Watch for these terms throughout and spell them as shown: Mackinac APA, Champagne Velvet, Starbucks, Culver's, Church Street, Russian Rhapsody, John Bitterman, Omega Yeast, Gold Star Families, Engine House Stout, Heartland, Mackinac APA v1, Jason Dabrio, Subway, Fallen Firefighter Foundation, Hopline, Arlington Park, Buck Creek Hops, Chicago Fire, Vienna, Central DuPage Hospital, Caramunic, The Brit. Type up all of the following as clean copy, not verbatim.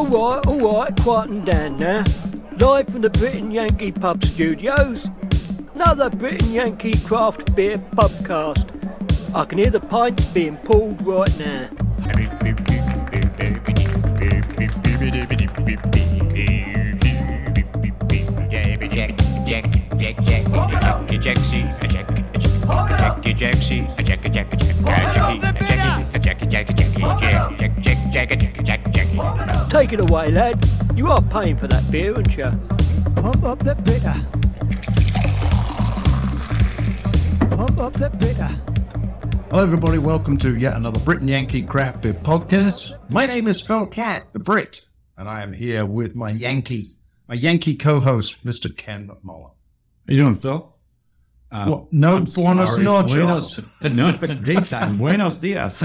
Alright, quieten down now. Live from the Brit and Yankee Pub Studios, another Brit and Yankee Craft Beer Pubcast. I can hear the pints being pulled right now. Take it away, lad. You are paying for that beer, aren't you? Pump up the bitter. Pump up the bitter. Hello everybody, welcome to yet another Brit and Yankee Craft Beer Podcast. My name is Phil Katt, the Brit, and I am here with my Yankee co-host, Mr. Ken Moller. How you doing, Phil? Well, no, I'm buenos noches. No, daytime. Buenos dias.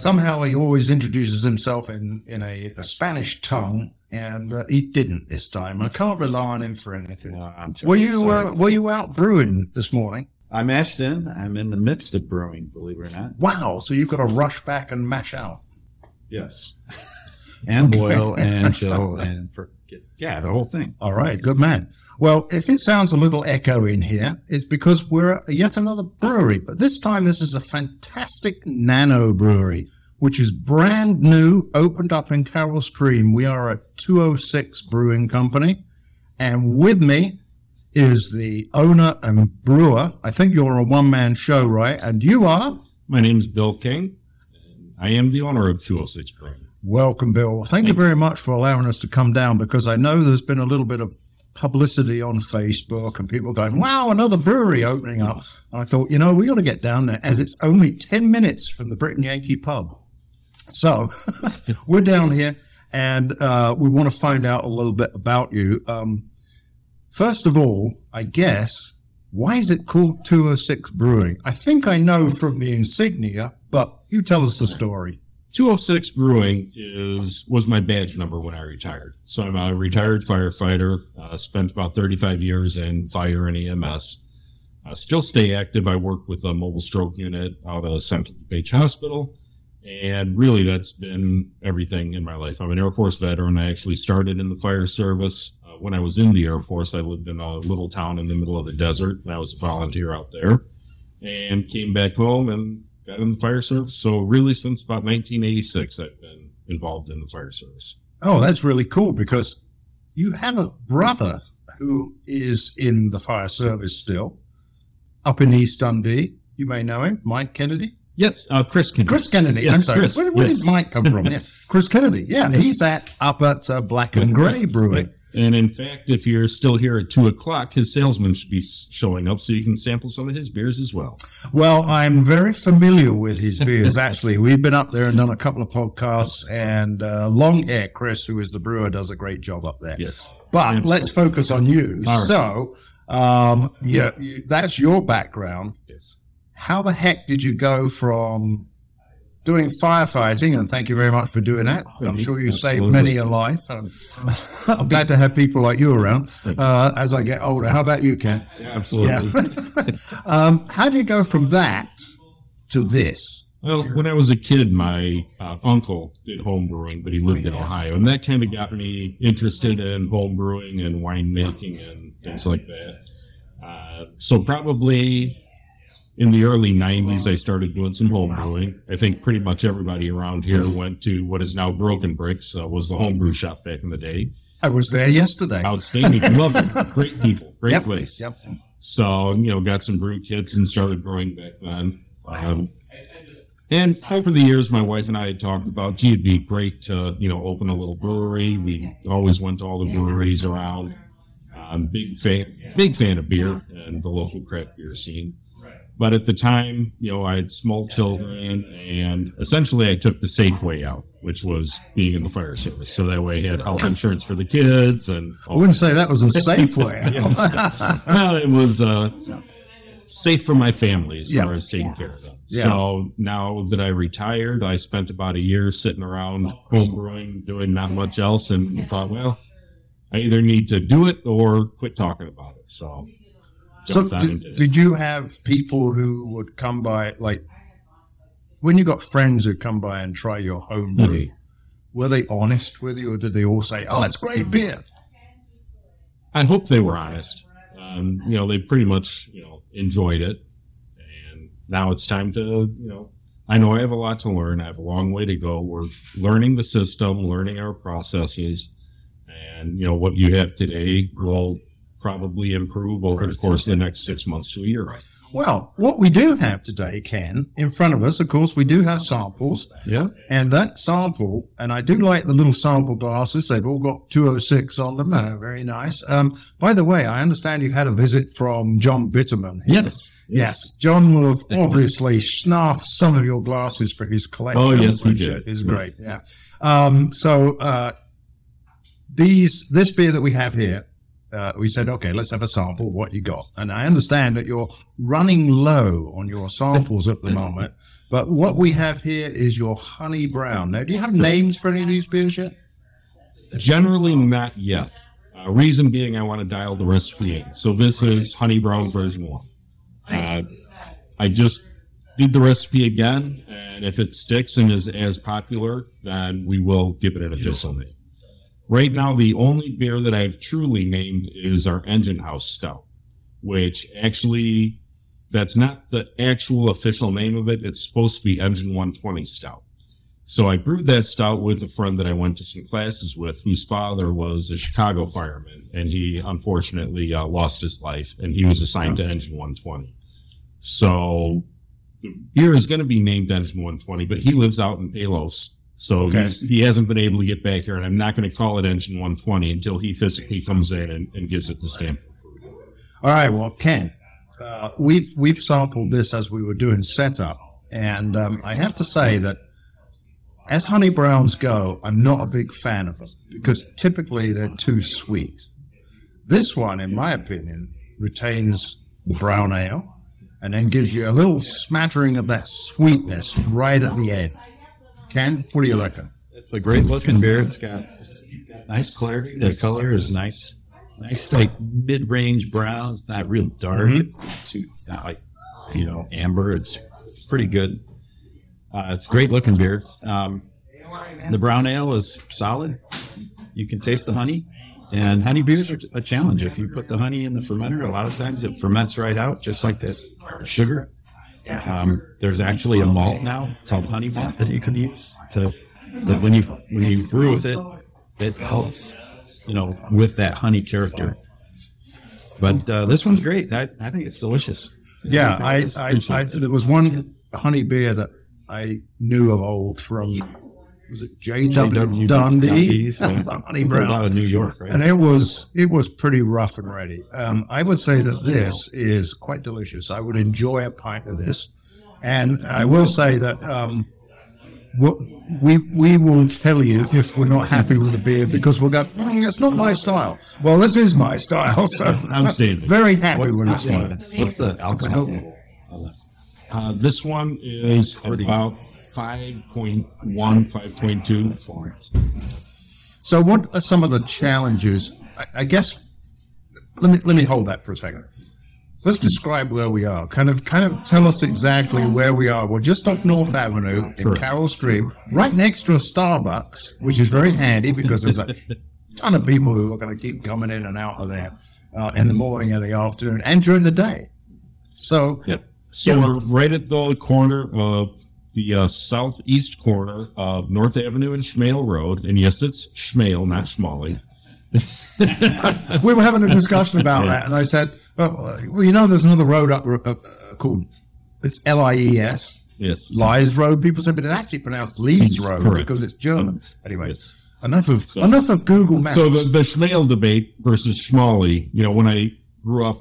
Somehow he always introduces himself in a Spanish tongue, and he didn't this time. I can't rely on him for anything. No, I'm terrible. Were you out brewing this morning? I mashed in. I'm in the midst of brewing, believe it or not. Wow. So you've got to rush back and mash out. Yes. And boil and chill and forget. Yeah, the whole thing. All right. Good man. Well, if it sounds a little echo in here, it's because we're at yet another brewery. But this time, this is a fantastic nano brewery, which is brand new, opened up in Carol Stream. We are at 206 Brewing Company. And with me is the owner and brewer. I think you're a one-man show, right? And you are? My name is Bill King. I am the owner of 206 Brewing. Welcome, Bill. Thank you very much for allowing us to come down, because I know there's been a little bit of publicity on Facebook and people going, wow, another brewery opening up. And I thought, we got to get down there, as it's only 10 minutes from the Brit and Yankee pub. So we're down here, and we want to find out a little bit about you. First of all, I guess, why is it called 206 Brewing? I think I know from the insignia, but you tell us the story. 206 Brewing was my badge number when I retired. So I'm a retired firefighter, spent about 35 years in fire and EMS. I still stay active. I work with a mobile stroke unit out of Central DuPage Hospital. And really, that's been everything in my life. I'm an Air Force veteran. I actually started in the fire service. When I was in the Air Force, I lived in a little town in the middle of the desert, and I was a volunteer out there, and came back home and got in the fire service. So really, since about 1986, I've been involved in the fire service. Oh, that's really cool, because you have a brother who is in the fire service still, up in East Dundee. You may know him, Mike Kennedy. Yes, Chris Kennedy. Chris Kennedy, yes, I'm sorry. Chris. Where did Mike come from? Yes. Chris Kennedy, yeah. He's up at Black and Gray Brewing. And in fact, if you're still here at 2 o'clock, his salesman should be showing up so you can sample some of his beers as well. Well, I'm very familiar with his beers, actually. We've been up there and done a couple of podcasts, and Long Hair Chris, who is the brewer, does a great job up there. Yes. But absolutely. Let's focus on you. Right. So, that's your background. Yes. How the heck did you go from doing firefighting, and thank you very much for doing that, I'm sure you saved many a life, I'm glad to have people like you around as I get older. How about you, Ken? Yeah, absolutely. Yeah. How do you go from that to this? Well, when I was a kid, my uncle did home brewing, but he lived in Ohio, and that kind of got me interested in home brewing and winemaking and things like that. So probably in the early 90s, I started doing some home brewing. I think pretty much everybody around here went to what is now Broken Brix. Was the homebrew shop back in the day. I was there yesterday. Outstanding. Loved it. Great people. Great place. Yep. So, got some brew kits and started brewing back then. And over the years, my wife and I had talked about, gee, it'd be great to, open a little brewery. We always went to all the breweries around. I'm a big fan of beer and the local craft beer scene. But at the time, I had small children, and essentially I took the safe way out, which was being in the fire service. So that way I had health insurance for the kids. And I wouldn't say that was a safe way out. Well, it was safe for my family as far as taking care of them. Yeah. So now that I retired, I spent about a year sitting around home brewing, doing not much else, and thought, well, I either need to do it or quit talking about it. So did you have people who would come by, like when you got friends who come by and try your homebrew, Were they honest with you, or did they all say, oh, that's great beer? I hope they were honest. You know, they pretty much, you know, enjoyed it. And now it's time to, you know I have a lot to learn. I have a long way to go. We're learning the system, learning our processes. And, you know, what you have today will probably improve over the course of the next 6 months to a year. Well, what we do have today, Ken, in front of us, of course, we do have samples. Yeah. And that sample, and I do like the little sample glasses. They've all got 206 on them. Very nice. By the way, I understand you had a visit from John Bitterman. Yes. Yes. John will have obviously snarfed some of your glasses for his collection. Oh, yes, he did. It's great. Yeah. This beer that we have here, we said, okay, let's have a sample. What you got? And I understand that you're running low on your samples at the moment, but what we have here is your honey brown. Now, do you have names for any of these beers yet? Generally not yet. Reason being, I want to dial the recipe in. So this is honey brown version 1. I just did the recipe again, and if it sticks and is as popular, then we will give it an official name. Right now, the only beer that I've truly named is our Engine House Stout, which actually, that's not the actual official name of it. It's supposed to be Engine 120 Stout. So I brewed that stout with a friend that I went to some classes with, whose father was a Chicago fireman, and he unfortunately lost his life, and he was assigned to Engine 120. So the beer is going to be named Engine 120, but he lives out in Palos. So he hasn't been able to get back here, and I'm not going to call it Engine 120 until he physically comes in and gives it the stamp. All right, well, Ken, we've sampled this as we were doing setup, and I have to say that as honey browns go, I'm not a big fan of them because typically they're too sweet. This one, in my opinion, retains the brown ale and then gives you a little smattering of that sweetness right at the end. Ken, what do you like? It's a great-looking beer. It's got nice clarity. The color is nice. Nice, like, mid-range brown. It's not real dark. Mm-hmm. It's not like, you know, amber. It's pretty good. It's a great-looking beer. The brown ale is solid. You can taste the honey. And honey beers are a challenge. If you put the honey in the fermenter, a lot of times it ferments right out, just like this. Sugar. There's actually a malt now. It's called honey malt that you can use to that when you brew with it, it helps, you know, with that honey character. But this one's great. I think it's delicious. Yeah, I there was one honey beer that I knew of old from. Was it JW Dundee? Honey brown out of New York, right? And it was pretty rough and ready. I would say that this is quite delicious. I would enjoy a pint of this, and I will say that we will tell you if we're not happy with the beer because we'll go, it's not my style. Well, this is my style, so I'm very happy with this one. What's the alcohol? This one is about 5.1, 5.2. So what are some of the challenges? I guess, let me hold that for a second. Let's describe where we are. Kind of tell us exactly where we are. We're just off North Avenue in Carol Stream, right next to a Starbucks, which is very handy because there's a ton of people who are going to keep coming in and out of there in the morning and the afternoon and during the day. So, we're right at the corner of the southeast corner of North Avenue and Schmale Road. And yes, it's Schmale, not Schmale. We were having a discussion about that, and I said, well, you know, there's another road up called, it's L-I-E-S. Yes. Lies Road, people say, but it's actually pronounced Lee's Road. Correct. Because it's German. Anyway, yes. Enough of Google Maps. So the Schmale debate versus Schmale, you know, when I grew up,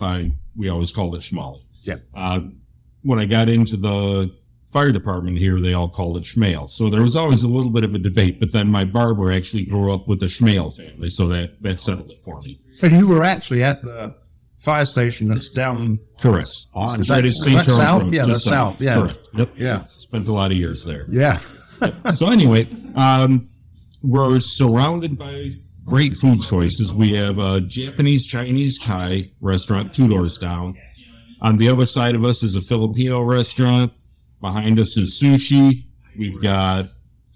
we always called it Schmale. Yeah. When I got into the fire department here, they all called it Schmale. So there was always a little bit of a debate, but then my barber actually grew up with the Schmale family, so that settled it for me. And you were actually at the fire station that's down... Correct. On St. Charles south? Road, yeah, the south. Yeah. Correct. Yep. Yeah. Spent a lot of years there. Yeah. So anyway, we're surrounded by great food choices. We have a Japanese, Chinese, Thai restaurant 2 doors down. On the other side of us is a Filipino restaurant. Behind us is sushi. We've got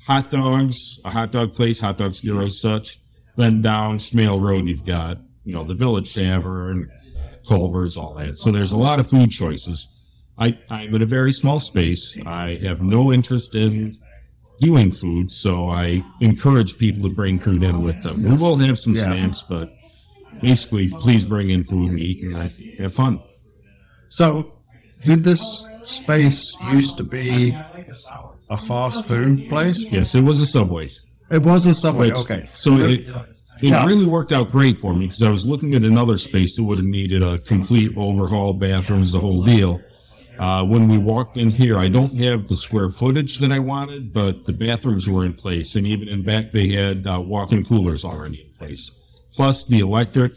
hot dogs, a hot dog place, hot dog heroes, such. Then down Schmale Road, you've got, you know, the Village Tavern, Culver's, all that. So there's a lot of food choices. I'm in a very small space. I have no interest in doing food, so I encourage people to bring food in with them. We will have some snacks, but basically, please bring in food and eat and have fun. So, did this space used to be a fast food place? Yes, it was a Subway. It was a Subway, okay. So it really worked out great for me because I was looking at another space that would have needed a complete overhaul, bathrooms, the whole deal. When we walked in here, I don't have the square footage that I wanted, but the bathrooms were in place. And even in back, they had walk-in coolers already in place. Plus, the electric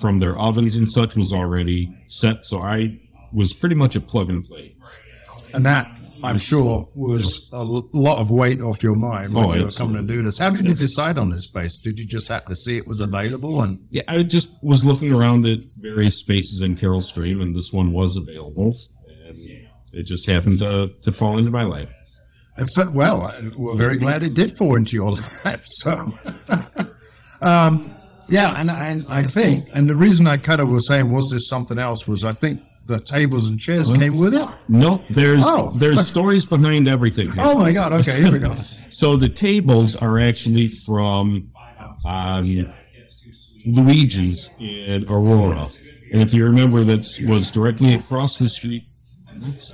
from their ovens and such was already set, so I was pretty much a plug-and-play. And that, I'm sure, was a lot of weight off your mind when you were coming to do this. How did you decide on this space? Did you just happen to see it was available? And yeah, I just was looking around at various spaces in Carol Stream, and this one was available. And it just happened to fall into my lap. In fact, well, we're very glad it did fall into your lap. So, yeah, and I think, and the reason I kind of was saying, was this something else, was I think the tables and chairs came with it? No, there's stories behind everything here. Oh, my God. Okay, here we go. So the tables are actually from Luigi's in Aurora. And if you remember, that was directly across the street.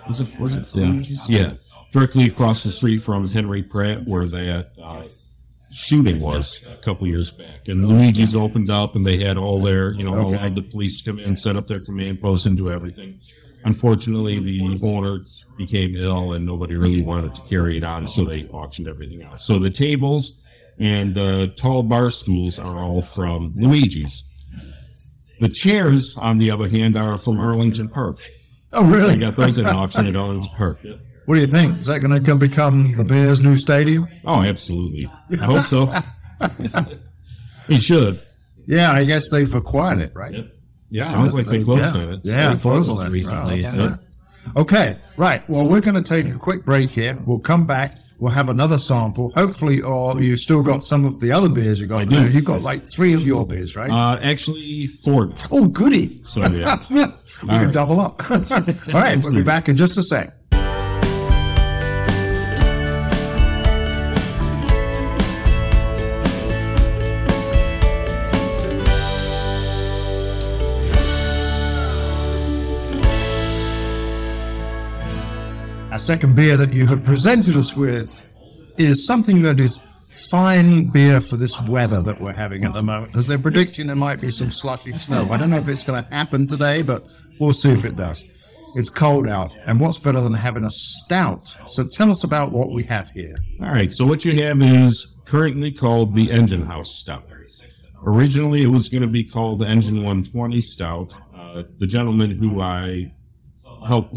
Was it Luigi's? Yeah. Directly across the street from Henry Pratt, where that shooting was a couple years back, and Luigi's opened up, and they had all their, you know, allowed the police to come in, set up their command posts, and do everything. Unfortunately, the owner became ill, and nobody really wanted to carry it on, so they auctioned everything out. So the tables and the tall bar stools are all from Luigi's. The chairs, on the other hand, are from Arlington Park. Oh, really? I got those at an auction at Arlington Park. What do you think? Is that going to become the Bears' new stadium? Oh, absolutely. I hope so. It should. Yeah, I guess they've acquired it, right? Yep. Yeah. Sounds like they closed on it. Yeah, they closed on it recently. Yeah. Okay, right. Well, we're going to take a quick break here. We'll come back. We'll have another sample, hopefully, or you've still got some of the other beers you got. I do. You've got like three of your beers, right? Actually, four. Oh, goody. So, yeah. We can double up. All right, we'll be back in just a sec. The second beer that you have presented us with is something that is fine beer for this weather that we're having at the moment, because they're predicting there might be some slushy snow. I don't know if it's going to happen today, but we'll see if it does. It's cold out, and what's better than having a stout? So tell us about what we have here. All right, so what you have is currently called the Engine House Stout. Originally, it was going to be called the Engine 120 Stout. The gentleman who I helped,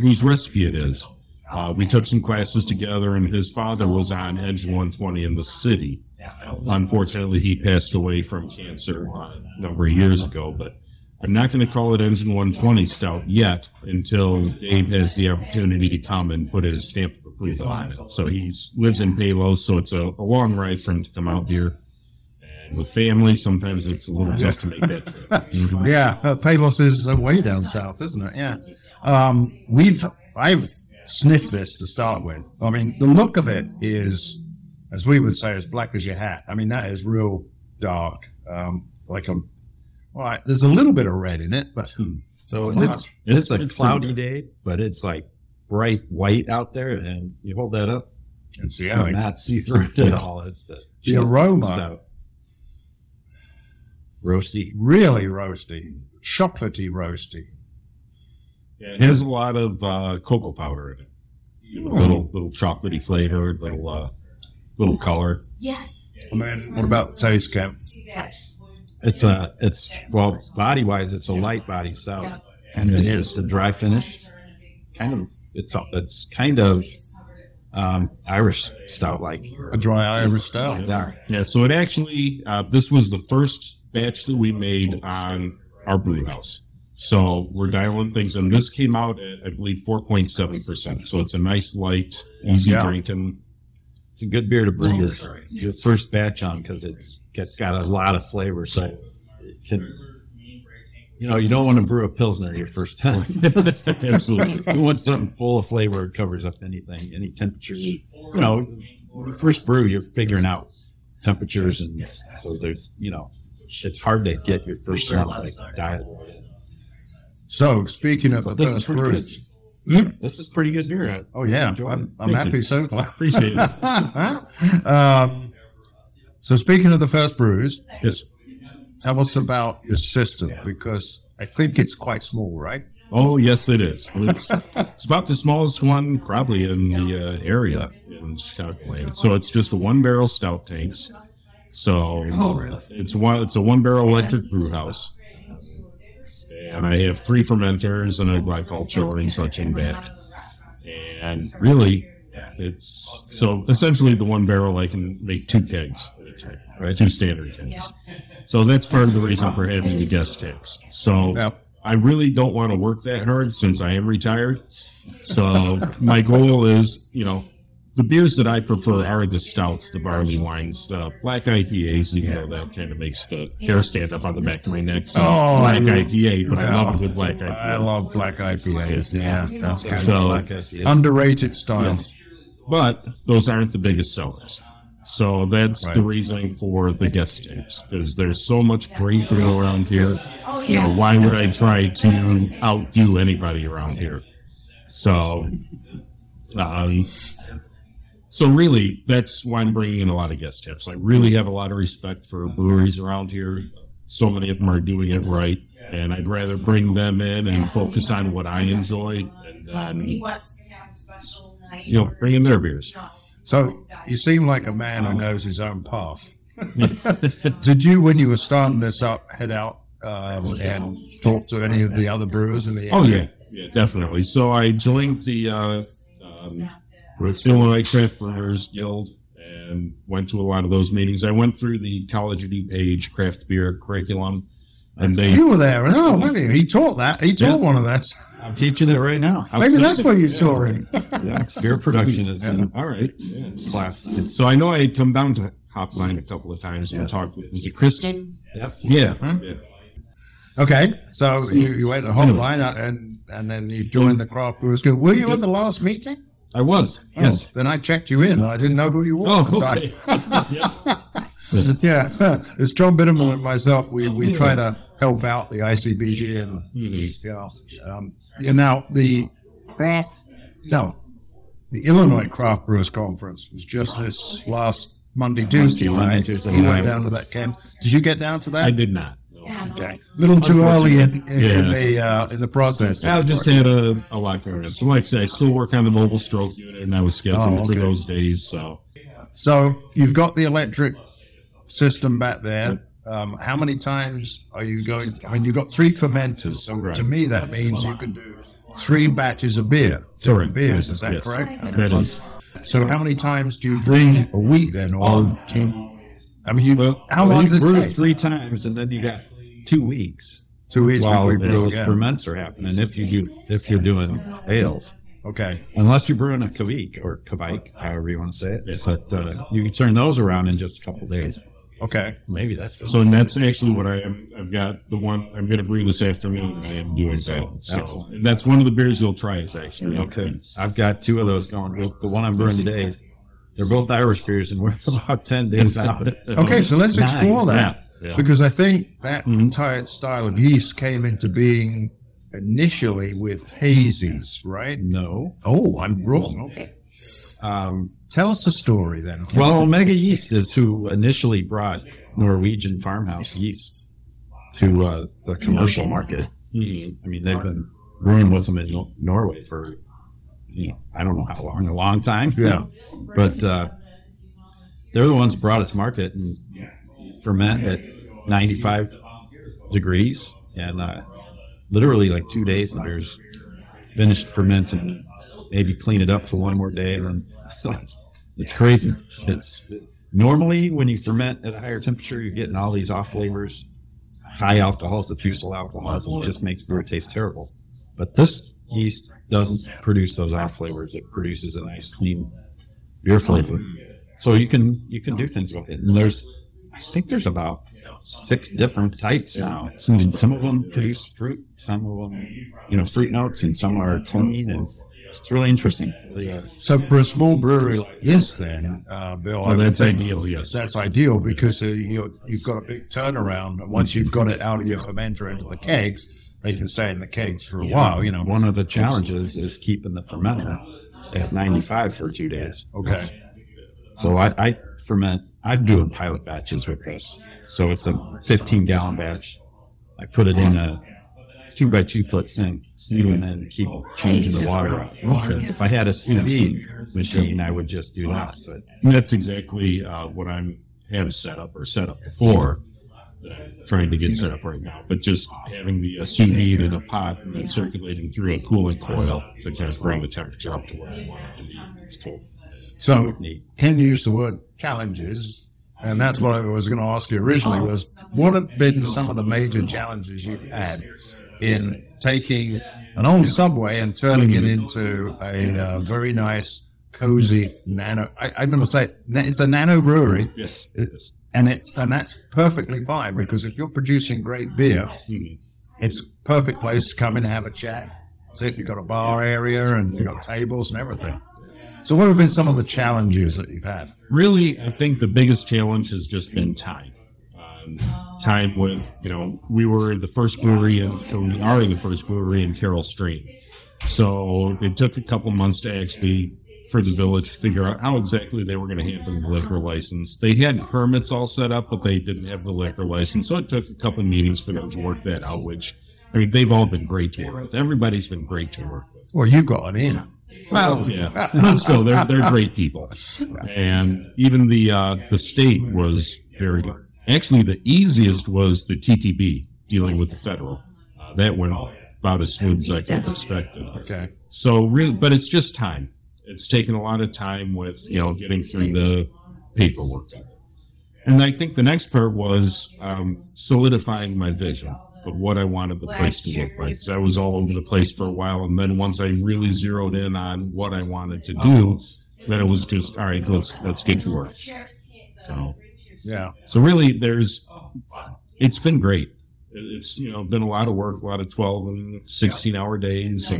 whose recipe it is, we took some classes together, and his father was on Engine 120 in the city. Unfortunately, he passed away from cancer a number of years ago, but I'm not going to call it Engine 120 Stout yet until Dave has the opportunity to come and put his stamp of approval on it. So he lives in Palos, so it's a long ride for him to come out here. With family, sometimes it's a little tough to make that trip. Mm-hmm. Yeah, Palos is way down south, isn't it? Yeah. I've sniffed this to start with. I mean, the look of it is, as we would say, as black as your hat. I mean, that is real dark. There's a little bit of red in it, but so it's a cloudy day, but it's like bright white out there, and you hold that up and see how not see through it at all. It's the aroma. Stuff. Roasty. Really roasty. Chocolatey roasty. Yeah, it has a lot of cocoa powder in it. Little chocolatey flavor, little color. Yeah. I mean, what about the taste, Kev? It's body-wise, it's a light body stout. And it is a dry finish. It's kind of Irish stout, like a dry Irish stout. Yeah, so it actually this was the first batch that we made on our brew house, so we're dialing things in. This came out at I believe 4.7%, so it's a nice light, easy drinking It's a good beer to brew this your first batch on because it's got a lot of flavor. So it can, you know, you don't want to brew a Pilsner your first time. Absolutely. You want something full of flavor. It covers up anything, any temperature. You know, first brew, you're figuring out temperatures. And so there's, you know, it's hard to get your first round like diet. So speaking of the best brews, this is pretty good beer. Oh yeah, I'm happy so far. I appreciate it. So speaking of the first brews, yes. Tell us about your system, because I think it's quite small, right? Oh yes, it is. It's about the smallest one probably in the area in Scotland. So it's just a one barrel stout tanks. So it's a one barrel electric brew house. And I have three fermenters and a glycol chiller and such in back. And really, it's so essentially the one barrel I can make two kegs, right? Two standard kegs. So that's part of the reason for having the guest kegs. So I really don't want to work that hard since I am retired. So my goal is, you know, the beers that I prefer are the stouts, the barley wines, the black IPAs, even though that kind of makes the hair stand up on the back of my neck. So black IPA, but I love a good black IPA. I love black IPAs, yeah. So underrated styles. But those aren't the biggest sellers. So that's the reasoning for the guest tapes, because there's so much great grill around here. You know, why would I try to outdo anybody around here? So... So really, that's why I'm bringing in a lot of guest tips. I really have a lot of respect for breweries around here. So many of them are doing it right, and I'd rather bring them in and focus on what I enjoy and you know, bring in their beers. So you seem like a man who knows his own path. Did you, when you were starting this up, head out and talk to any of the other brewers in the area? Oh yeah, definitely. So I joined the. Illinois Craft Brewers Guild and went to a lot of those meetings. I went through the College of DuPage craft beer curriculum. And you were there. No, maybe he taught that. He taught one of those. I'm teaching it right now. Maybe that's where you saw him. Beer production is in. All right. Yeah. Class. So I know I had come down to Hopline a couple of times and talked with. Was it Kristen? Yep. Yeah. Huh? Yeah. Okay, so you went to Hopline and then you joined the Craft Brewers Guild. Were you at the last meeting? I was, yes. Then I checked you in. I didn't know who you were. Oh, okay. It's John Bitterman and myself. We try to help out the ICBG. And, the Illinois Craft Brewers Conference was just this last Monday, Tuesday. You went down to that, Ken. Did you get down to that? I did not. Okay. A little too early in the process. I just had a lot for it. So like I said, I still work on the mobile stroke unit, and I was scheduled for those days. So you've got the electric system back there. How many times are you going? I mean, you've got three fermenters. So to me, that means you can do three batches of beer. Different beers, is that correct? That is. So how many times do you bring a week then? How long does it take? Three times, and then you got 2 weeks. 2 weeks while those ferments are happening. If you're doing ales, okay. Unless you're brewing a Kveik or Kveik, however you want to say it, but you can turn those around in just a couple of days. Okay, maybe that's so. And that's actually what I am. I've got the one I'm going to brew this afternoon. I am doing that. So and that's one of the beers you'll try is actually okay. I've got two of those going. The one I'm brewing today. They're both Irish beers, and we're about 10 days out. Okay, so let's explore that, because I think that entire style of yeast came into being initially with hazies, right? No. Oh, I'm wrong. Okay. Tell us the story then. Well, Omega Yeast is who initially brought Norwegian farmhouse yeast to the commercial market. I mean, they've been brewing with them in Norway for... I don't know how long, a long time. Yeah. But they're the ones brought it to market and ferment at 95 degrees. And literally like 2 days, and there's finished ferment and maybe clean it up for one more day. And then it's crazy. It's normally when you ferment at a higher temperature, you're getting all these off flavors, high alcohols, the fusel alcohols, and it just makes beer taste terrible. But this yeast doesn't produce those off flavors. It produces a nice, clean beer flavor. So you can do things with it. And I think there's about 6 different types now. Some of them produce fruit, some of them, fruit notes, and some are clean, and it's really interesting. Yeah. So for a small brewery like this, then, Bill, that's ideal. Yes, that's ideal because you've got a big turnaround. Once you've got it out of your fermenter into the kegs, they can stay in the kegs for a while. One of the challenges is keeping the fermenter at 95 for 2 days. Okay. So I ferment. I'm doing pilot batches with this. So it's a 15-gallon batch. I put it in a 2-by-2-foot sink, and then keep changing the water up. Okay. If I had a CNC machine, I would just do that. But that's exactly what I have set up before. Trying to get set up right now, but just having the sous vide in a pot and then circulating through a cooling coil to kind of bring the temperature up to where I want it to be. It's cool. So Ken used the word challenges, and that's what I was going to ask you originally was, what have been some of the major challenges you've had in taking an old Subway and turning it into a very nice, cozy nano? I'm going to say it's a nano brewery. Yes. And that's perfectly fine, because if you're producing great beer, it's a perfect place to come in and have a chat. So you've got a bar area and you've got tables and everything. So what have been some of the challenges that you've had? Really, I think the biggest challenge has just been time. Time with, we were the first brewery, we are the first brewery in Carol Stream. So it took a couple months to actually for the village to figure out how exactly they were going to handle the liquor license. They had permits all set up, but they didn't have the liquor license. So it took a couple of meetings for them to work that out, which, they've all been great to work with. Everybody's been great to work with. Well, you got in. Well, yeah, let's go. They're great people. And even the state was very good. Actually, the easiest was the TTB, dealing with the federal. That went about as smooth as I could expect. Okay. So really, but it's just time. It's taken a lot of time with, getting through the paperwork. And I think the next part was solidifying my vision of what I wanted the place to look like. So I was all over the place for a while, and then once I really zeroed in on what I wanted to do, then it was just, all right, let's get to work. So, yeah. So really, it's been great. It's, been a lot of work, a lot of 12 and 16-hour days,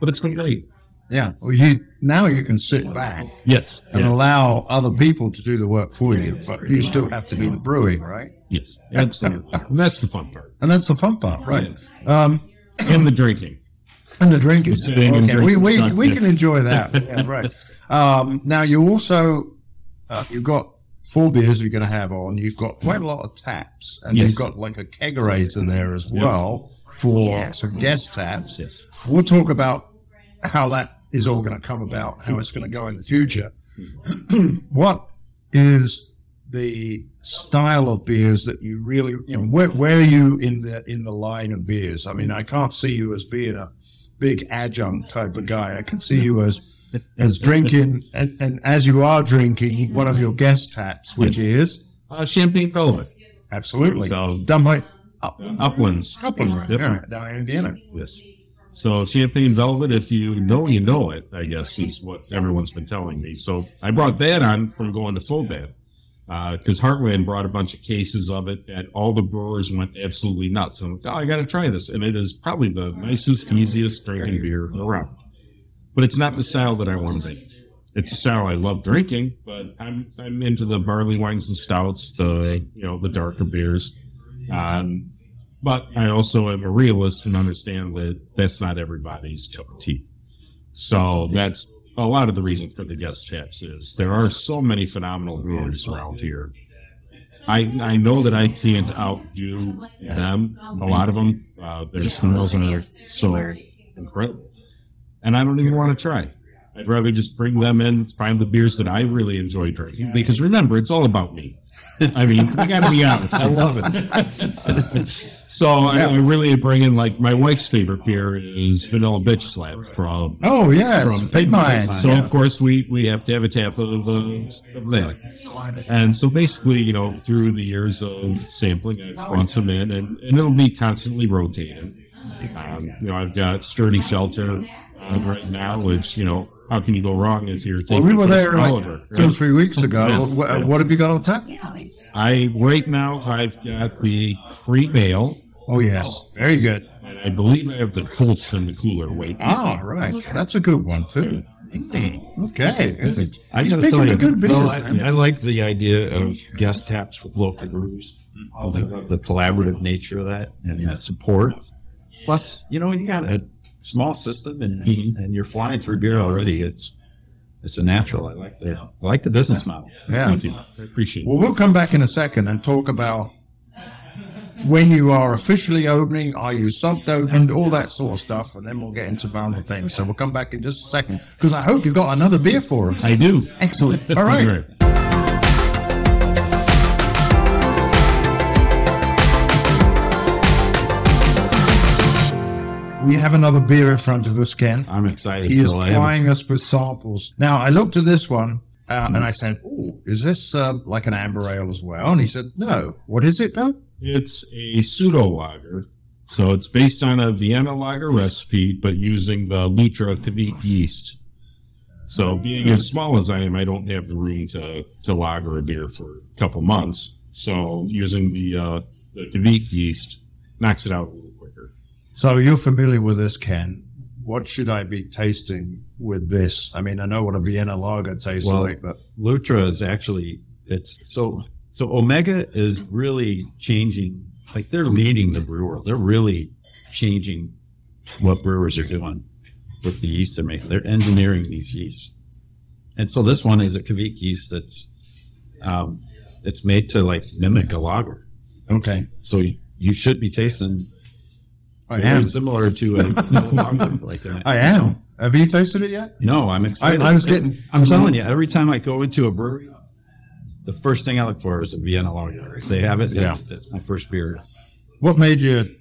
but it's been great. Yeah. Well, now you can sit back. Yes. And allow other people to do the work for you, but you still have to do the brewing, right? Yes. Absolutely. And that's the fun part. Right. Yes. And the drinking. Okay. We can enjoy that. Yeah, right. Now you also, you've got 4 beers you're going to have on. You've got quite a lot of taps, and you've got like a kegerator there as well for some guest taps. Yes. We'll talk about how that is all going to come about, how it's going to go in the future. What is the style of beers that you really, where are you in the line of beers? I mean, I can't see you as being a big adjunct type of guy. I can see you as drinking, and as you are drinking, one of your guest taps, which is? Champagne Velvet. Absolutely. So, done by Uplands. Uplands, right there, down in Indiana. Yes. So Champagne Velvet, if you know it, I guess, is what everyone's been telling me. So I brought that on from going to Full Band, because Heartland brought a bunch of cases of it, and all the brewers went absolutely nuts. I'm like, I got to try this. And it is probably the nicest, easiest drinking beer around. But it's not the style that I want to make. It's a style I love drinking, but I'm into the barley wines and stouts, the darker beers. But I also am a realist and understand that that's not everybody's cup of tea. So that's a lot of the reason for the guest taps is there are so many phenomenal brewers around here. I know that I can't outdo them. A lot of them, their smells are so incredible. And I don't even want to try. I'd rather just bring them in, find the beers that I really enjoy drinking. Because remember, it's all about me. I mean, we got to be honest. I love it. So I really bring in, like, my wife's favorite beer is Vanilla Bitch Slap from... Oh, yes. From Piedmont. So, of course, we have to have a tap of that. And so, basically, through the years of sampling, I brought some in, and it'll be constantly rotated. I've got Sturdy Shelter. right now, which, you know, how can you go wrong if you're taking we were there like Oliver, right? 2 or 3 weeks ago. Yes. What have you got on tap? Right now I've got the cream ale. Oh, yes. Very good. And I believe I have the Colts in the cooler. Wait. Oh, right. That's a good one, too. Okay. I got to tell you, I like the idea of guest taps with local brews. I love the collaborative nature of that and that support. Plus, you know, you got a small system and you're flying through beer already. It's a natural. I like the business model. Yeah. Thank you. I appreciate it. Well, we'll come back in a second and talk about when you are officially opening, are you soft opened, all that sort of stuff, and then we'll get into other things. So we'll come back in just a second, because I hope you've got another beer for us. I do. Excellent. All right. Great. We have another beer in front of us, Ken. I'm excited. He is plying us with samples. Now, I looked at this one. And I said, oh, is this like an amber ale as well? And he said, no. What is it, though? It's a pseudo lager. So it's based on a Vienna lager recipe, but using the Lutra Kveik yeast. So being as small as I am, I don't have the room to lager a beer for a couple months. So using the Kveik yeast knocks it out a little quicker. So you're familiar with this, Ken. What should I be tasting with this? I mean, I know what a Vienna lager tastes like, but Lutra is actually, so Omega is really changing, like they're leading the brew world. They're really changing what brewers are doing with the yeast they're making. They're engineering these yeasts. And so this one is a Kveik yeast that's, it's made to like mimic a lager. Okay. So you should be tasting I am similar to a lager like that. I am. Have you tasted it yet? No, I'm excited. I'm telling you, every time I go into a brewery, the first thing I look for is a Vienna lager. If they have it, that's my first beer. What made you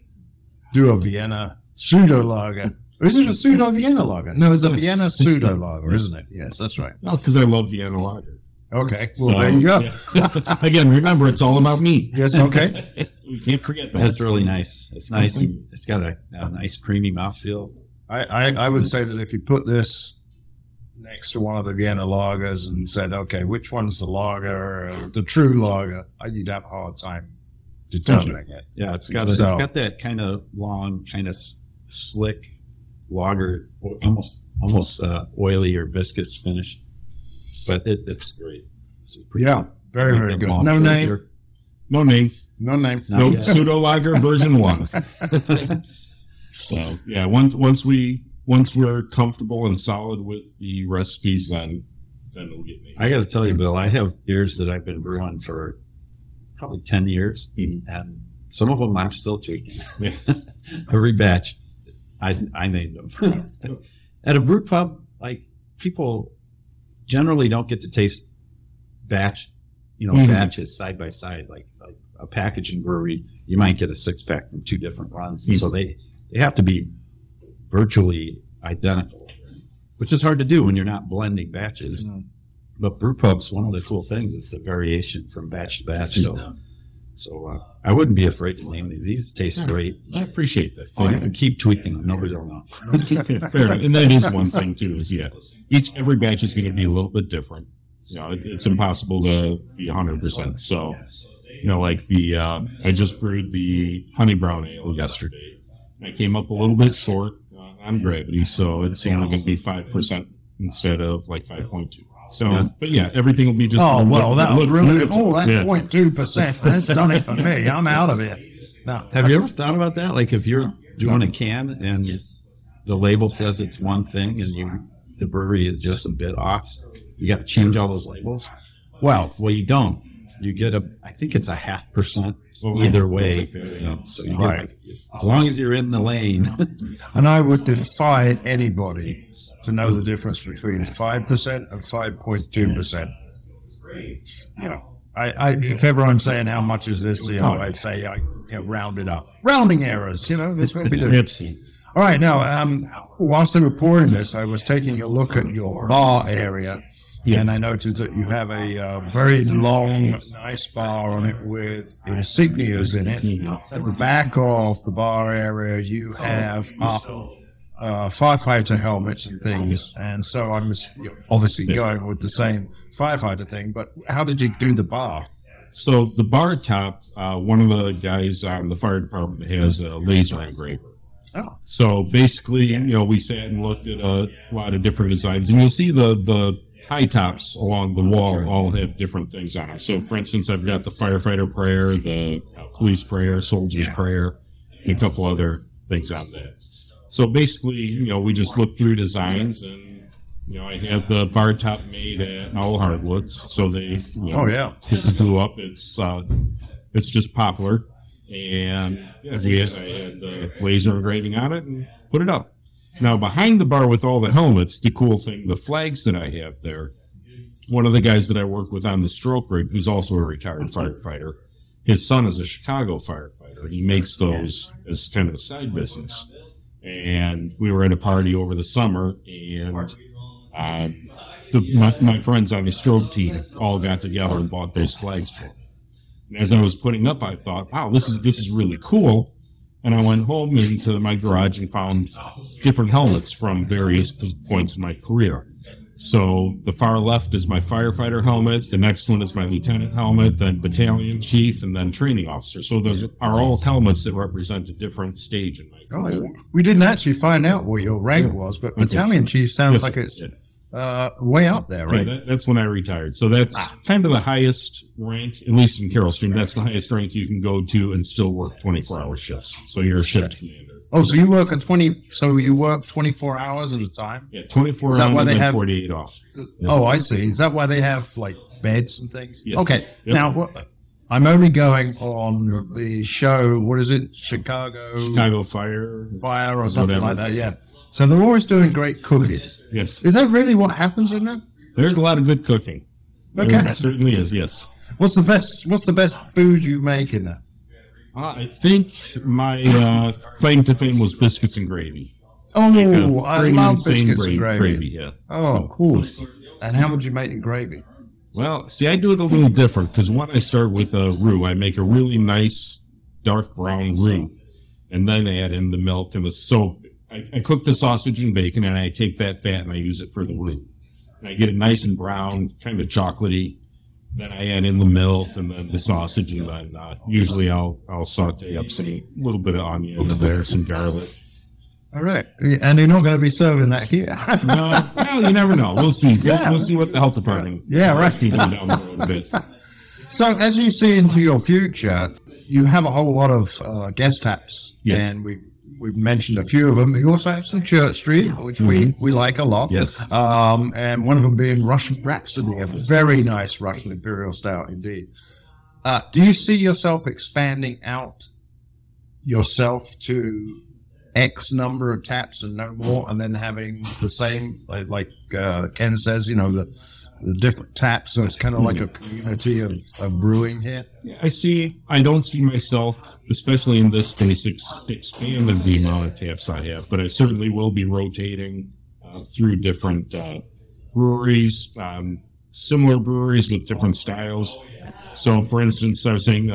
do a Vienna pseudo lager? Or is it a pseudo Vienna lager? No, it's a Vienna pseudo lager, isn't it? Yes, that's right. Well, because I love Vienna lager. Okay. Well, so, there you go. Yeah. Again, remember, it's all about me. Yes. Okay. We can't forget that. That's really nice. It's nice. It's got a nice creamy mouthfeel. I would say that if you put this next to one of the Vienna lagers and said, okay, which one's the lager, the true lager, you'd have a hard time determining it. Yeah, it's got that kind of long, kind of slick lager, almost oily or viscous finish. But it's great. It's yeah, very, very good. No name. Beer. No name. No name. No pseudo lager version one. So yeah, once we're comfortable and solid with the recipes, then it'll get made. I got to tell you, Bill, I have beers that I've been brewing for probably 10 years, and some of them I'm still tweaking. Every batch, I named them. At a brew pub, like people generally don't get to taste batches side by side, like a packaging brewery. You might get a six pack from two different runs, and so they have to be virtually identical, which is hard to do when you're not blending batches. Mm-hmm. But brew pubs, one of the cool things is the variation from batch to batch. So I wouldn't be afraid to name these. These taste great. I appreciate that. Oh, yeah. Keep tweaking them. Nobody will know. Fair. And that is one thing too. Is every batch is going to be a little bit different. You know, it's impossible to be 100%. So, you know, like I just brewed the honey brown ale yesterday. I came up a little bit short on gravity, so it's only going to be 5% instead of like 5.2. So, but yeah, everything will be just. Oh, well, that would ruin it. Oh, that's 0.2%. That's done it for me. I'm out of it. Now, have you ever thought about that? Like, if you're doing a can and the label says it's one thing and the brewery is just a bit off, you got to change all those labels? Well, you don't. You get I think it's a 0.5% either way. So as long as you're in the lane. And I would defy anybody to know the difference between 5% and 5.2%. You know, if ever I'm saying how much is this, you know, I'd say round it up. Rounding errors, you know, that's what we do. All right, now, whilst they were pouring this, I was taking a look at your bar area. Yes. And I noticed that you have a very long, nice bar on it with insignias in it. At the back of the bar area, you have firefighter helmets and things. And so I'm obviously going with the same firefighter thing, but how did you do the bar? So the bar top, one of the guys on the fire department has a laser engraver. Oh. So basically, we sat and looked at a lot of different designs, and you'll see the high tops along the wall all have different things on them. So for instance, I've got the firefighter prayer, the police prayer, soldier's prayer, and a couple other things on that. So basically, we just looked through designs, and I had the bar top made at All Hardwoods, so they blew up. It's just poplar, and I had the laser engraving on it and put it up. Now, behind the bar with all the helmets, the cool thing, the flags that I have there, one of the guys that I work with on the stroke rig, who's also a retired firefighter, his son is a Chicago firefighter. He makes those as kind of a side business. And we were at a party over the summer, and my friends on the stroke team all got together and bought those flags for me. And as I was putting up, I thought, wow, this is really cool. And I went home into my garage and found different helmets from various points in my career. So the far left is my firefighter helmet, the next one is my lieutenant helmet, then battalion chief, and then training officer. So those are all helmets that represent a different stage in my career. Oh, we didn't actually find out what your rank was, but battalion chief sounds like it's way up there, right? Yeah, that's when I retired. So that's kind of the highest rank, at least in Carol Stream, that's the highest rank you can go to and still work 24-hour shifts. So you're a shift commander. Oh, so you work work 24 hours at a time? Yeah, 24 hours and then 48 off. Yeah. Oh, I see. Is that why they have, beds and things? Yes. Okay. Yep. Now, I'm only going on the show, what is it, Chicago Fire or something like that, yeah. So they're always doing great cookies. Yes. Is that really what happens in that? There's a lot of good cooking. Okay. There certainly is, yes. What's the best food you make in that? I think my claim to fame was biscuits and gravy. Oh, I love biscuits and gravy. Yeah. Oh, cool. And how would you make the gravy? Well, see, I do it a little different because one, I start with a roux. I make a really nice dark brown roux, and then I add in the milk and the soap. I cook the sausage and bacon, and I take that fat and I use it for the roux. And I get it nice and brown, kind of chocolatey. Then I add in the milk and then the sausage, and then usually I'll saute up a little bit of onion over there, some garlic. All right, and you're not going to be serving that here. No, you never know. We'll see. We'll see what the health department. Yeah, right. Down the road a bit. So as you see into your future, you have a whole lot of guest taps, and We've mentioned a few of them. We also have some Church Street, which we like a lot. Yes. And one of them being Russian Rhapsody, a very nice Russian Imperial Stout indeed. Do you see yourself expanding out yourself to X number of taps and no more, and then having the same, like Ken says, the different taps, so it's kind of like a community of brewing here? Yeah, I don't see myself, especially in this space, expanding the amount of taps I have, but I certainly will be rotating through different breweries, similar breweries with different styles. So, for instance, I was saying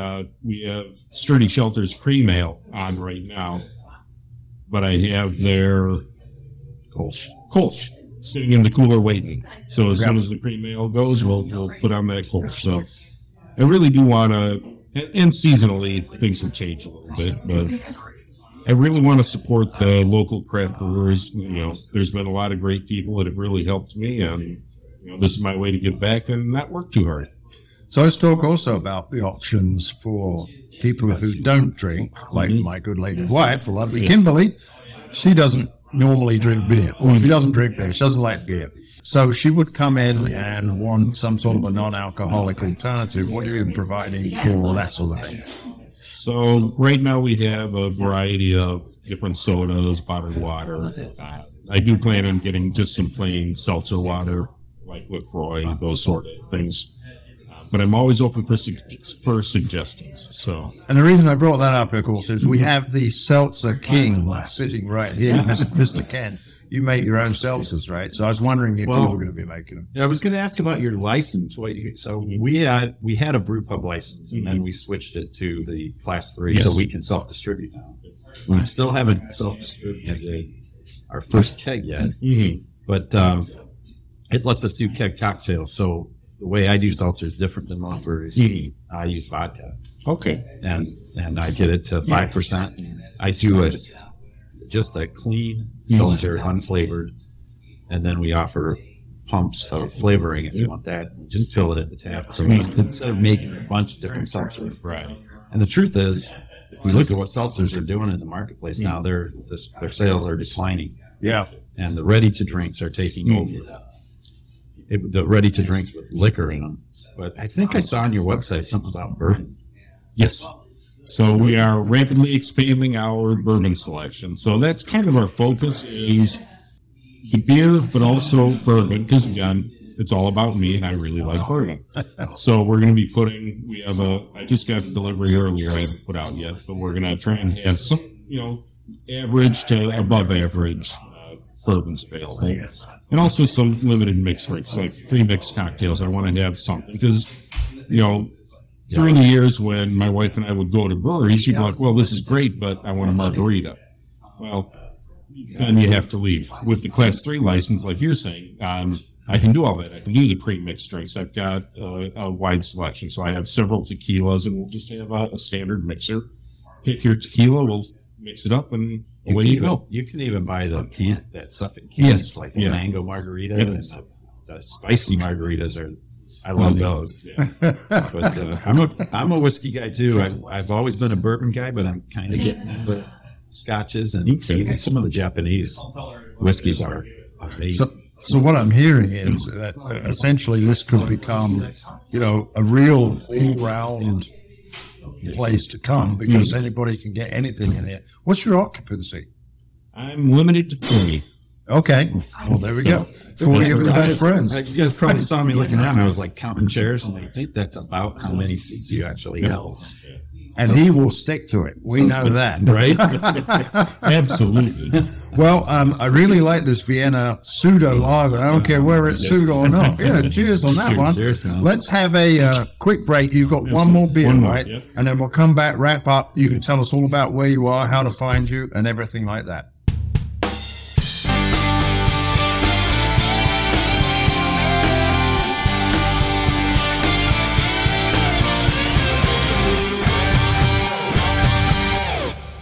we have Sturdy Shelter's Cream Ale on right now, but I have their Kolsch sitting in the cooler waiting. So as soon as the cream ale goes, we'll put on that Kolsch. So I really do want to, and seasonally things will change a little bit, but I really want to support the local craft brewers. There's been a lot of great people that have really helped me, and this is my way to give back and not work too hard. So let's talk also about the options for people who don't drink, like my good lady wife, the lovely Kimberly. She doesn't normally drink beer. Well, she doesn't drink beer. She doesn't like beer. So she would come in and want some sort of a non-alcoholic alternative. What are you providing for that sort of thing? So right now we have a variety of different sodas, bottled water. I do plan on getting just some plain seltzer water, like Lefroy, those sort of things. But I'm always open for suggestions. So, and the reason I brought that up, of course, is we have the Seltzer King sitting right here, Mr. Ken. You make your own seltzers, right? So I was wondering if you were going to be making them. I was going to ask about your license. So we had a brew pub license, and then we switched it to the Class 3, so we can self-distribute now. We still haven't self-distributed our first keg yet, but it lets us do keg cocktails. So the way I do seltzer is different than most breweries. I use vodka. Okay. And I get it to 5%. I do a, just a clean seltzer, unflavored, and then we offer pumps of flavoring if you want that. Just fill it at the tap. So instead of making a bunch of different seltzers. Right. And the truth is, if we look at what seltzers are doing in the marketplace now, their sales are declining. Yeah. And the ready-to-drinks are taking over. The ready-to-drinks with liquor in them. But I think I saw on your website something about bourbon. Yes. So we are rapidly expanding our bourbon selection. So that's kind of our focus is the beer, but also bourbon, because, again, it's all about me, and I really like bourbon. So we're going to be putting, we have a, I just got the delivery earlier, I haven't put out yet, but we're going to try and have some, you know, average to above average bourbons available. And also some limited mixed rates, like pre-mixed cocktails. I want to have something, because, you know, during the years when my wife and I would go to breweries, she'd be like, well, this is great, but I want a margarita. Well, then you have to leave. With the Class 3 license, like you're saying, I can do all that. I can do the pre-mixed drinks. I've got a wide selection. So I have several tequilas, and we'll just have a standard mixer. Pick your tequila, we'll mix it up, and away you go. You can even buy the can, that stuff in cans, like the mango margarita, and the spicy margaritas are, I love those. But I'm a whiskey guy, too. I've always been a bourbon guy, but I'm kind of getting into scotches, and even some of the Japanese whiskeys are amazing. So what I'm hearing is that essentially this could become, you know, a real all-round place to come, because anybody can get anything in here. What's your occupancy? I'm limited to 40. Okay. Well, there we go. 40 of your best friends. You guys probably saw me looking around. I was like counting chairs, and I think that's about how many seats you actually held. And he will stick to it. We know that. Right? Absolutely. Well, I really like this Vienna pseudo lager. I don't care whether it's pseudo or not. Yeah, cheers on that one. Cheers, let's have a quick break. You've got one more beer, right? And then we'll come back, wrap up. You can tell us all about where you are, how to find you, and everything like that.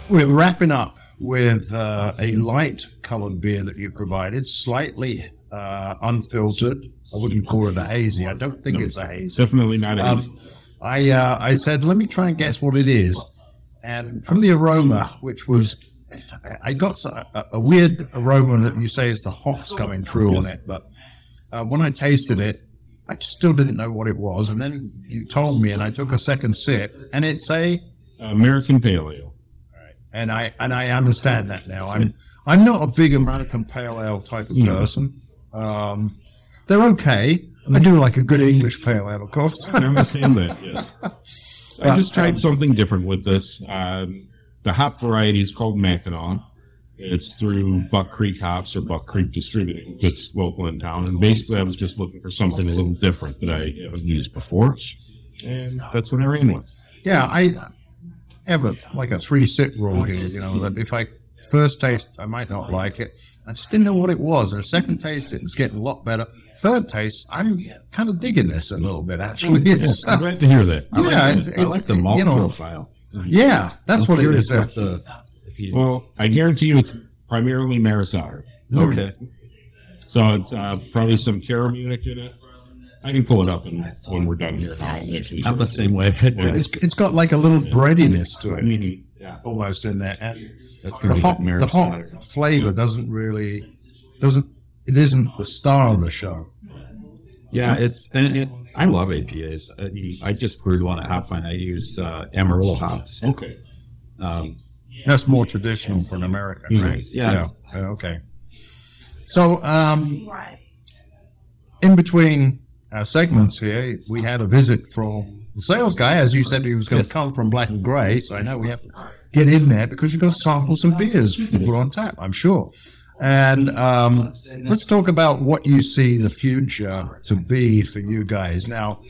We're wrapping up with a light-coloured beer that you provided, slightly unfiltered. I wouldn't call it a hazy. I don't think it's a hazy. Definitely not a hazy. I said, let me try and guess what it is. And from the aroma, which was, I got a weird aroma that you say is the hops coming through on it. But when I tasted it, I still didn't know what it was. And then you told me, and I took a second sip, and it's a American Pale Ale. And I understand that now. I'm not a big American Pale Ale type of person. They're okay. I do like a good English Pale Ale, of course. I understand that. Yes. I just tried something different with this. The hop variety is called Mackinac. It's through Buck Creek Hops or Buck Creek Distributing. It's local in town. And basically, I was just looking for something a little different that I haven't used before, and that's what I ran with. Yeah, like a 3-sip rule here, you know, that if I first taste, I might not like it. I just didn't know what it was. And second taste, it was getting a lot better. Third taste, I'm kind of digging this a little bit, actually. Yes, I'm glad to hear that. Yeah, I like the malt profile. Yeah, that's what it is. Well, I guarantee you it's primarily Marisara. Okay. So it's probably some Caramunic in it. I can pull it up when we're done here. I'm the same way. It's got like a little breadiness to it, almost in there. And the hot flavor it isn't the star of the show. Yeah, I love APAs. I just brewed one at Hopline. I used Amarillo hops. Okay. That's more traditional for an American, right? Yeah. Okay. So, in between our segments here, we had a visit from the sales guy. As you said, he was going to come from Black and Gray, so I know we have to get in there because you've got to sample some beers to put on tap, I'm sure. And let's talk about what you see the future to be for you guys. Now,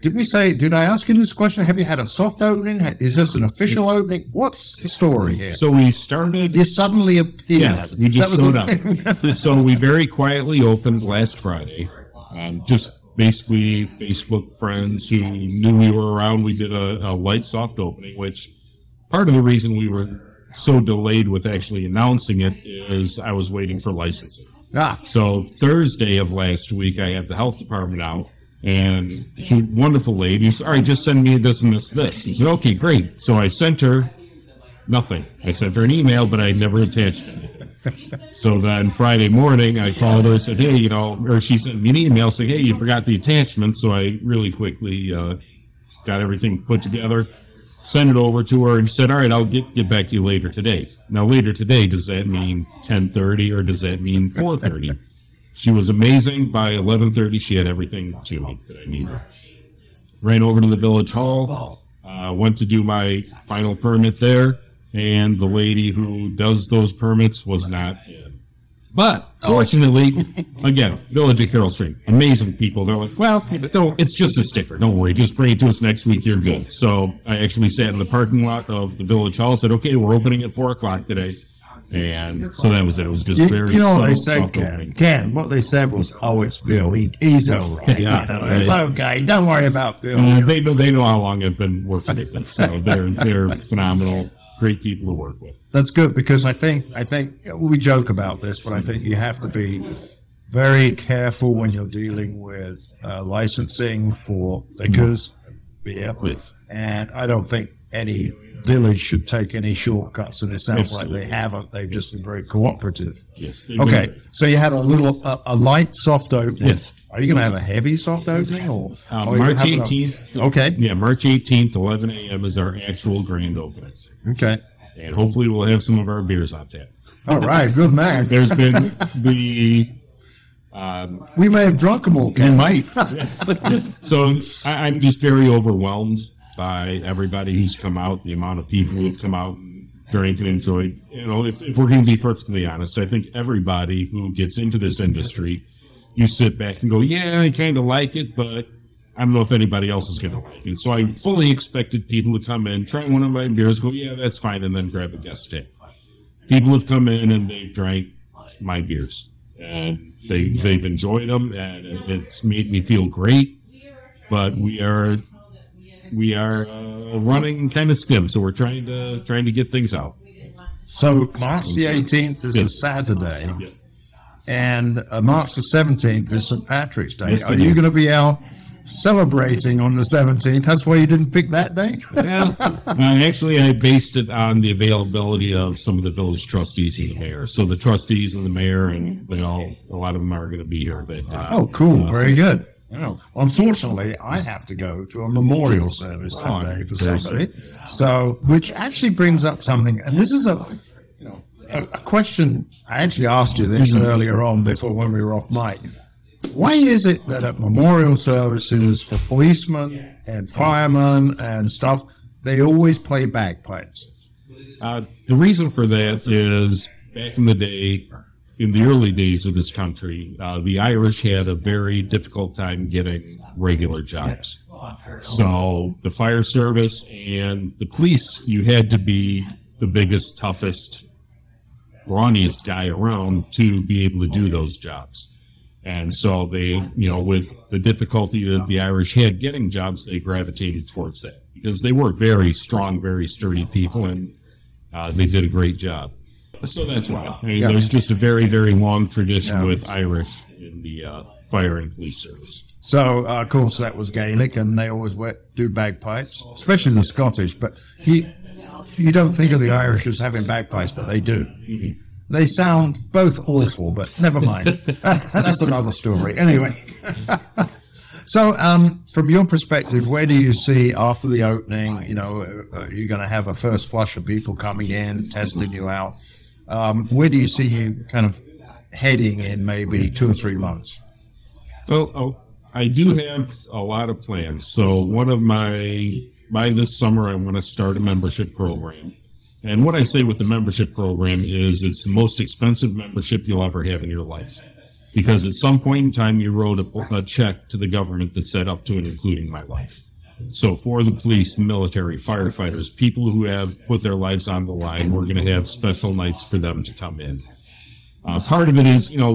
Did we say, did I ask you this question? Have you had a soft opening? Is this an official opening? What's the story here? So we started. You suddenly appeared. Yes, you just showed up. So we very quietly opened last Friday. Just basically Facebook friends who knew we were around. We did a light soft opening, which part of the reason we were so delayed with actually announcing it is I was waiting for licensing. Ah. So Thursday of last week, I had the health department out, and a wonderful lady who said, all right, just send me this and this, this. I said, okay, great. So I sent her nothing. I sent her an email, but I never attached anything. So then Friday morning, I called her and said, hey, you know, or she sent me an email saying, hey, you forgot the attachment. So I really quickly got everything put together, sent it over to her, and said, all right, I'll get back to you later today. Now, later today, does that mean 10:30 or does that mean 4:30? She was amazing. By 11:30, she had everything that I needed. Ran over to the Village Hall, went to do my final permit there, and the lady who does those permits was not in. But fortunately, again, Village at Carol Stream, amazing people. They're like, well, it's just a sticker. Don't worry. Just bring it to us next week. You're good. So I actually sat in the parking lot of the Village Hall, said, okay, we're opening at 4 o'clock today. And so that was it. It was just very soft opening. Ken, what they said was, oh, it's Bill. He's over. Yeah, it's okay. Don't worry about Bill. They know how long I've been working at this. So they're phenomenal. Great people to work with. That's good, because I think we joke about this, but I think you have to be very careful when you're dealing with licensing for liquors, beer, and I don't think any village should take any shortcuts, and it sounds like they haven't. They've just been very cooperative. Yes. Okay, so you had a light soft opening. Yes. Are you going to have a heavy soft opening? Or March 18th. Okay. Yeah, March 18th, 11 a.m. is our actual grand opening. Okay. And hopefully we'll have some of our beers on tap. All right, good man. There's been the... we may have drunk them all. We might. So I'm just very overwhelmed by everybody who's come out, the amount of people who've come out and drank and enjoyed. You know, if we're going to be perfectly honest, I think everybody who gets into this industry, you sit back and go, yeah, I kind of like it, but I don't know if anybody else is going to like it. So I fully expected people to come in, try one of my beers, go, yeah, that's fine, and then grab a guest tip. People have come in and they drank my beers. And they've enjoyed them, and it's made me feel great. But we are running kind of skim, so we're trying to get things out. So March the 18th is a Saturday, and March the 17th is St. Patrick's Day. Yes, are you going to be out celebrating on the 17th? That's why you didn't pick that day? Well, actually, I based it on the availability of some of the village trustees and the mayor. So the trustees and the mayor, and a lot of them are going to be here. But, oh, cool. Very good. You know, unfortunately, I have to go to a memorial service today for somebody. So, which actually brings up something, and this is a question I actually asked you this earlier on before when we were off mic. Why is it that at memorial services for policemen and firemen and stuff, they always play bagpipes? The reason for that is back in the day, in the early days of this country, the Irish had a very difficult time getting regular jobs. So the fire service and the police, you had to be the biggest, toughest, brawniest guy around to be able to do those jobs. And so they, with the difficulty that the Irish had getting jobs, they gravitated towards that because they were very strong, very sturdy people, and they did a great job. So that's why. There's just a very, very long tradition with Irish in the fire and police service. So, of course, that was Gaelic, and they always do bagpipes, especially the Scottish. But you don't think of the Irish as having bagpipes, but they do. Mm-hmm. They sound both awful, but never mind. That's another story. Anyway. So, from your perspective, where do you see after the opening, you're going to have a first flush of people coming in, testing you out. Where do you see you kind of heading in maybe 2 or 3 months? Well, I do have a lot of plans. So one of by this summer, I want to start a membership program. And what I say with the membership program is it's the most expensive membership you'll ever have in your life. because at some point in time you wrote a check to the government that said up to and including my life. So for the police, the military, firefighters, people who have put their lives on the line, we're going to have special nights for them to come in. Part of it is, you know,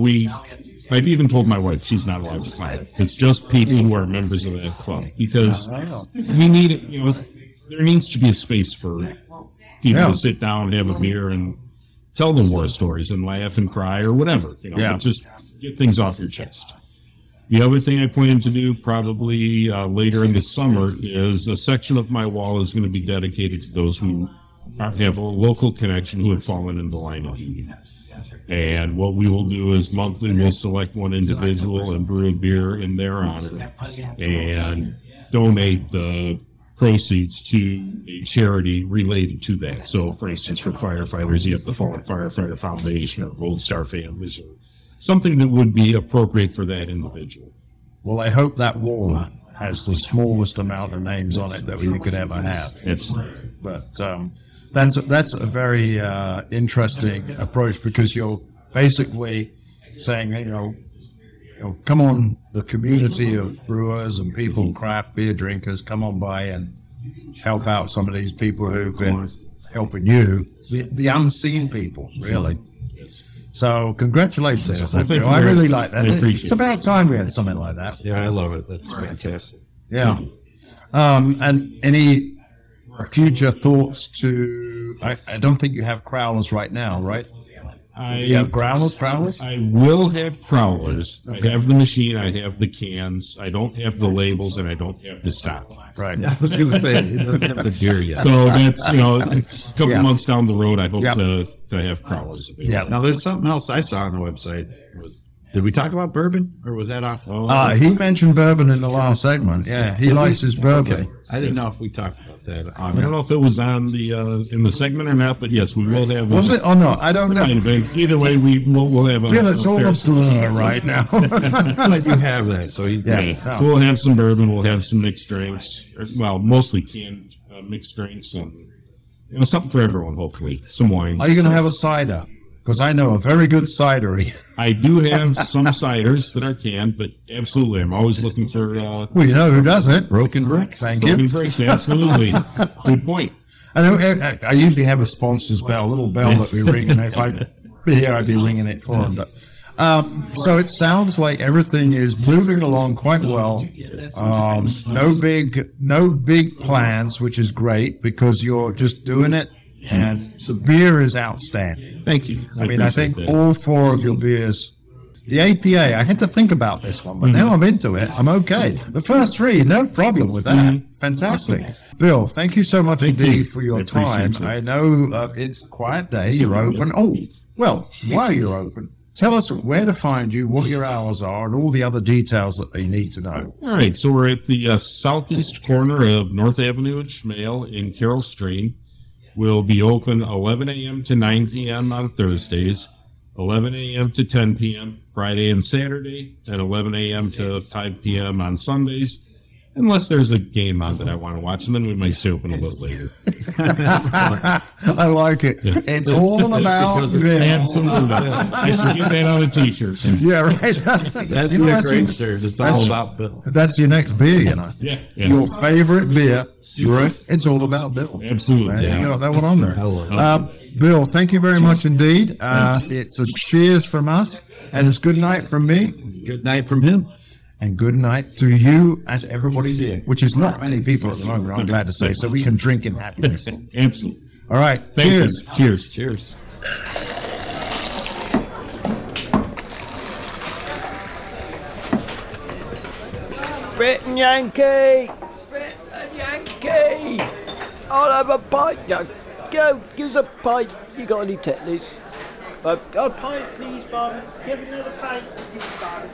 I've even told my wife she's not allowed to climb it. It's just people who are members of that club, because we need it. You know, there needs to be a space for people to sit down, have a beer, and tell the war stories and laugh and cry or whatever. You know, just get things off your chest. The other thing I plan to do probably later in the summer is a section of my wall is going to be dedicated to those who have a local connection who have fallen in the line of duty. And what we will do is monthly we'll select one individual and brew a beer in their honor and donate the proceeds to a charity related to that. So, for instance, for firefighters, you have the Fallen Firefighter Foundation or Gold Star Families, something that would be appropriate for that individual. Well, I hope that wall has the smallest amount of names on it that we could ever have. Absolutely. But that's a very interesting approach, because you're basically saying, you know, come on, the community of brewers and people, craft beer drinkers, come on by and help out some of these people who've been helping you, the unseen people, really. So congratulations. Thank you. I really like that. It's about time we had something like that. Yeah, I love it. That's fantastic. Yeah. And any future thoughts to... I don't think you have growlers right now, right? You have growlers? I will have growlers. Okay. I have the machine. I have the cans. I don't have the labels, and I don't have the stock. Right. I was going to say, it doesn't have the beer yet. So that's, a couple months down the road, I hope to have growlers. Yeah. Now, there's something else I saw on the website. Did we talk about bourbon, or was that off? He mentioned bourbon in the last segment. Yeah, he likes his bourbon. Okay. I didn't know if we talked about that. I don't know if it was on the in the segment or not, but yes, we will have. Was it? Oh no, I don't know. Either way, we'll have. Yeah, that's almost right now. I do have that, so so we'll have some bourbon. We'll have some mixed drinks. Well, mostly canned mixed drinks, and something for everyone. Hopefully, some wines. Are you going to have a cider? Because I know a very good cidery. I do have some ciders that I can, but absolutely, I'm always looking for... well, you know who doesn't? Broken Brix. Thank you. Broken Brix, absolutely. Good point. I usually have a sponsor's bell, a little bell that we ring, and if I'd be here, I'd be ringing it for them. So it sounds like everything is moving along quite well. No big plans, which is great, because you're just doing it. And the beer is outstanding. Thank you. I think that. All four of your beers. The APA, I had to think about this one, but now I'm into it. I'm okay. The first three, no problem with that. Fantastic. Bill, thank you so much indeed for your time. I know it's a quiet day. You're open. Oh, well, while you're open, tell us where to find you, what your hours are, and all the other details that they need to know. All right. So we're at the southeast corner of North Avenue and Schmale in Carol Stream. We'll be open 11 a.m. to 9 p.m. on Thursdays, 11 a.m. to 10 p.m. Friday and Saturday, and 11 a.m. to 5 p.m. on Sundays, unless there's a game on that I want to watch, and then we might stay open a little later. I like it. Yeah. It's all about... Absolutely. I should get that on a T-shirt. Yeah, right. That's your great shirt. It's all about Bill. That's your next beer, Yeah. Your favorite beer. Right. It's all about Bill. Absolutely. You got that one on there. Bill, thank you very much indeed. It's a cheers from us, and it's good night from me. Good night from him. And good night to you and everybody there, which is not many people at the moment, I'm glad to say, so we can drink in happiness. Absolutely. All right. Cheers. Cheers. Cheers. Brit and Yankee. Brit and Yankee. I'll have a pint. No, go. Give us a pint. You got any tetlers? A pint, please, Bob. Give another pint, please, Bob.